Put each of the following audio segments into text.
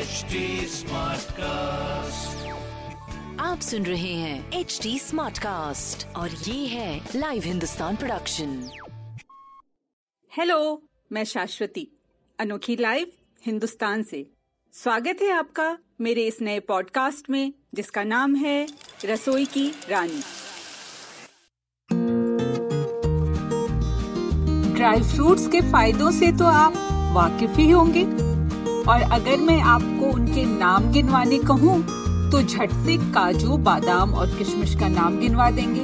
HD Smartcast. आप सुन रहे हैं HD Smartcast और ये है लाइव हिंदुस्तान प्रोडक्शन। हेलो, मैं शाश्वती अनोखी लाइव हिंदुस्तान से। स्वागत है आपका मेरे इस नए पॉडकास्ट में जिसका नाम है रसोई की रानी। ड्राई फ्रूट्स के फायदों से तो आप वाकिफ ही होंगे और अगर मैं आपको उनके नाम गिनवाने कहूँ तो झट से काजू, बादाम और किशमिश का नाम गिनवा देंगे।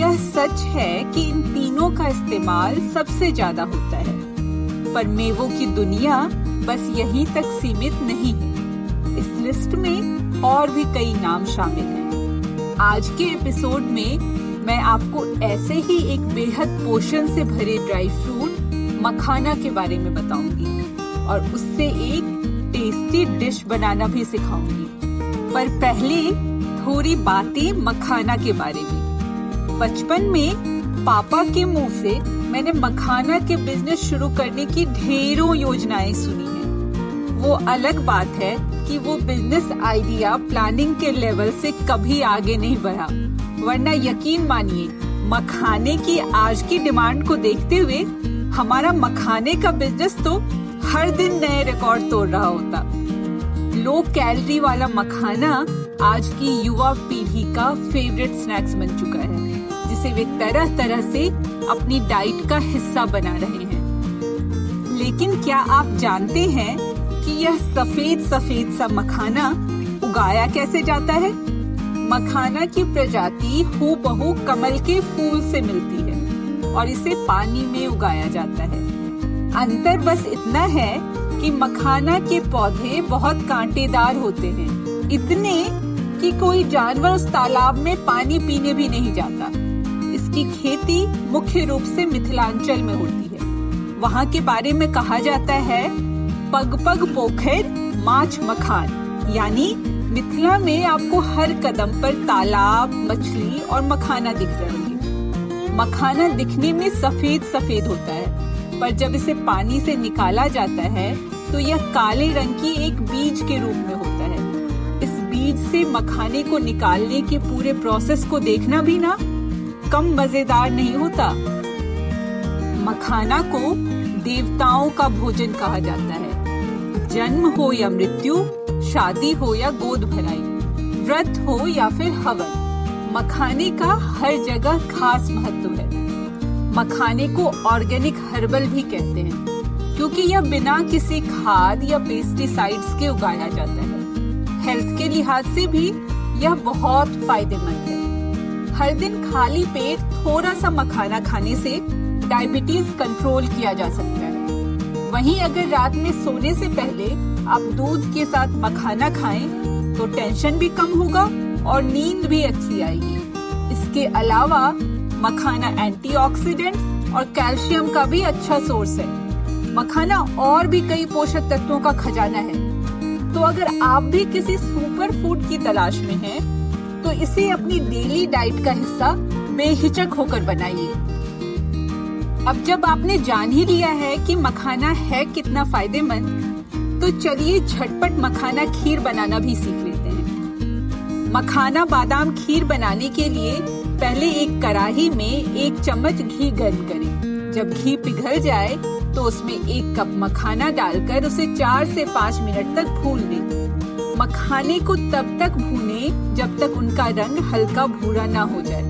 यह सच है कि इन तीनों का इस्तेमाल सबसे ज्यादा होता है, पर मेवों की दुनिया बस यहीं तक सीमित नहीं है। इस लिस्ट में और भी कई नाम शामिल हैं। आज के एपिसोड में मैं आपको ऐसे ही एक बेहद पोषण से भरे ड्राई फ्रूट मखाना के बारे में बताऊंगी और उससे एक टेस्टी डिश बनाना भी सिखाऊंगी। पर पहले थोड़ी बातें मखाना के बारे में। बचपन में पापा के मुंह से मैंने मखाना के बिजनेस शुरू करने की ढेरों योजनाएं सुनी हैं। वो अलग बात है कि वो बिजनेस आइडिया प्लानिंग के लेवल से कभी आगे नहीं बढ़ा, वरना यकीन मानिए मखाने की आज की डिमांड को देखते हुए हमारा मखाने का बिजनेस तो हर दिन नए रिकॉर्ड तोड़ रहा होता। लो कैलोरी वाला मखाना आज की युवा पीढ़ी का फेवरेट स्नैक्स बन चुका है, जिसे वे तरह तरह से अपनी डाइट का हिस्सा बना रहे हैं। लेकिन क्या आप जानते हैं कि यह सफेद सफेद सा मखाना उगाया कैसे जाता है? मखाना की प्रजाति हूबहू कमल के फूल से मिलती है और इसे पानी में उगाया जाता है। अंतर बस इतना है कि मखाना के पौधे बहुत कांटेदार होते हैं, इतने कि कोई जानवर उस तालाब में पानी पीने भी नहीं जाता। इसकी खेती मुख्य रूप से मिथिलांचल में होती है। वहाँ के बारे में कहा जाता है पग पग पोखर माछ मखान, यानी मिथिला में आपको हर कदम पर तालाब, मछली और मखाना दिख रहेंगे। मखाना दिखने में सफेद सफेद होता है, पर जब इसे पानी से निकाला जाता है तो यह काले रंग की एक बीज के रूप में होता है। इस बीज से मखाने को निकालने के पूरे प्रोसेस को देखना भी ना कम मजेदार नहीं होता। मखाना को देवताओं का भोजन कहा जाता है। जन्म हो या मृत्यु, शादी हो या गोद भराई, व्रत हो या फिर हवन, मखाने का हर जगह खास महत्व है। मखाने को ऑर्गेनिक हर्बल भी कहते हैं क्योंकि यह बिना किसी खाद या पेस्टिसाइड्स के उगाया जाता है। हेल्थ के लिहाज से भी यह बहुत फायदेमंद है। हर दिन खाली पेट थोड़ा सा मखाना खाने से डायबिटीज कंट्रोल किया जा सकता है। वहीं अगर रात में सोने से पहले आप दूध के साथ मखाना खाएं तो टेंशन भी कम होगा और नींद भी अच्छी आएगी। इसके अलावा मखाना एंटीऑक्सीडेंट्स और कैल्शियम का भी अच्छा सोर्स है। मखाना और भी कई पोषक तत्वों का खजाना है। तो अगर आप भी किसी सुपर फूड की तलाश में हैं, तो इसे अपनी डेली डाइट का हिस्सा बेहिचक होकर बनाइए। अब जब आपने जान ही लिया है कि मखाना है कितना फायदेमंद, तो चलिए झटपट मखाना खीर बनाना भी सीख लेते हैं। मखाना बादाम खीर बनाने के लिए पहले एक कढ़ाही में 1 चम्मच घी गर्म करें। जब घी पिघल जाए तो उसमें 1 कप मखाना डालकर उसे 4 से 5 मिनट तक भून लें। मखाने को तब तक भूने जब तक उनका रंग हल्का भूरा ना हो जाए।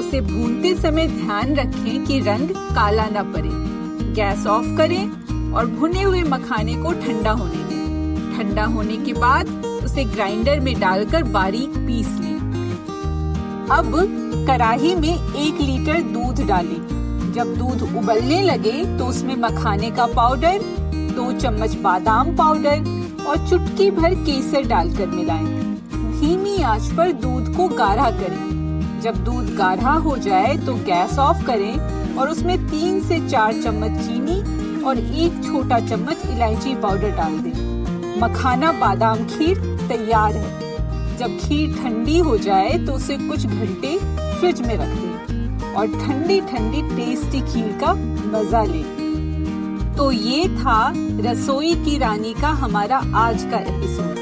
उसे भूनते समय ध्यान रखें कि रंग काला ना पड़े। गैस ऑफ करें और भुने हुए मखाने को ठंडा होने दें। ठंडा होने के बाद उसे ग्राइंडर में डालकर बारीक पीस लें। अब कड़ाही में 1 लीटर दूध डालें। जब दूध उबलने लगे तो उसमें मखाने का पाउडर, 2 चम्मच बादाम पाउडर और चुटकी भर केसर डालकर मिलाएं। धीमी आंच पर दूध को गाढ़ा करें। जब दूध गाढ़ा हो जाए तो गैस ऑफ करें और उसमें 3 से 4 चम्मच चीनी और 1 छोटा चम्मच इलायची पाउडर डाल दें। मखाना बादाम खीर तैयार है। जब खीर ठंडी हो जाए तो उसे कुछ घंटे फ्रिज में रख दें और ठंडी ठंडी टेस्टी खीर का मजा लें। तो ये था रसोई की रानी का हमारा आज का एपिसोड।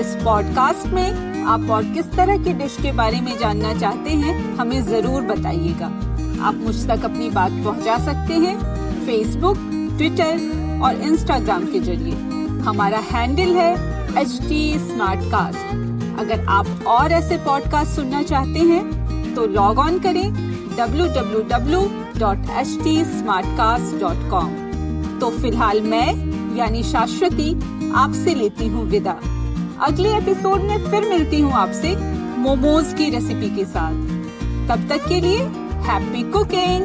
इस पॉडकास्ट में आप और किस तरह की डिश के बारे में जानना चाहते हैं हमें जरूर बताइएगा। आप मुझ तक अपनी बात पहुंचा सकते हैं फेसबुक, ट्विटर और इंस्टाग्राम के जरिए। हमारा हैंडल है HD Smartcast। अगर आप और ऐसे पॉडकास्ट सुनना चाहते हैं तो लॉग ऑन करें www.htsmartcast.com। तो फिलहाल मैं यानी शाश्वती आपसे लेती हूँ विदा। अगले एपिसोड में फिर मिलती हूँ आपसे मोमोज की रेसिपी के साथ। तब तक के लिए हैप्पी कुकिंग।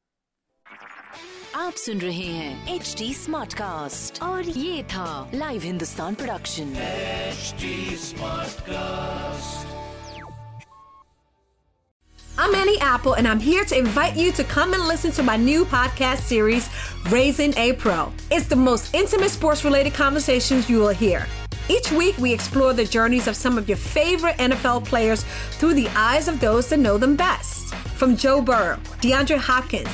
आप सुन रहे हैं HD Smartcast और ये था live Hindustan production HD Smartcast। I'm Annie Apple, and I'm here to invite you to come and listen to my new podcast series, Raising a Pro. It's the most intimate sports-related conversations you will hear. Each week, we explore the journeys of some of your favorite NFL players through the eyes of those that know them best. From Joe Burrow, DeAndre Hopkins,